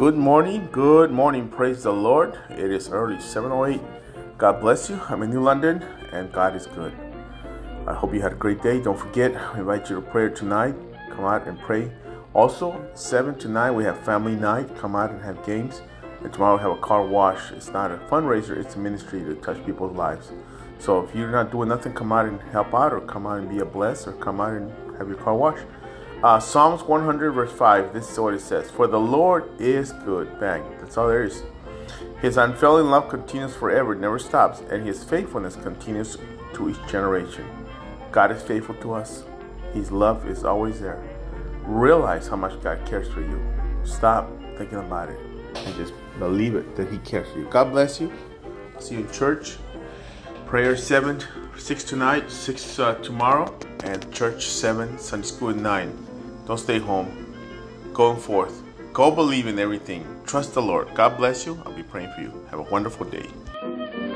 Good morning, praise the Lord. It is early, 7:08. God bless you. I'm in New London and God is good. I hope you had a great day. Don't forget, I invite you to prayer tonight. Come out and pray. Also, 7 to 9, we have family night. Come out and have games. And tomorrow we have a car wash. It's not a fundraiser, it's a ministry to touch people's lives. So if you're not doing nothing, come out and help out, or come out and be a bless, or come out and have your car washed. Psalms 100 verse 5, this is what it says. For the Lord is good. Bang. That's all there is. His unfailing love continues forever. It never stops. And his faithfulness continues to each generation. God is faithful to us. His love is always there. Realize how much God cares for you. Stop thinking about it and just believe it that he cares for you. God bless you. See you in church. Prayer 6 tonight, 6 tomorrow, and church 7, Sunday school at 9. Don't stay home. Go forth. Go believe in everything. Trust the Lord. God bless you. I'll be praying for you. Have a wonderful day.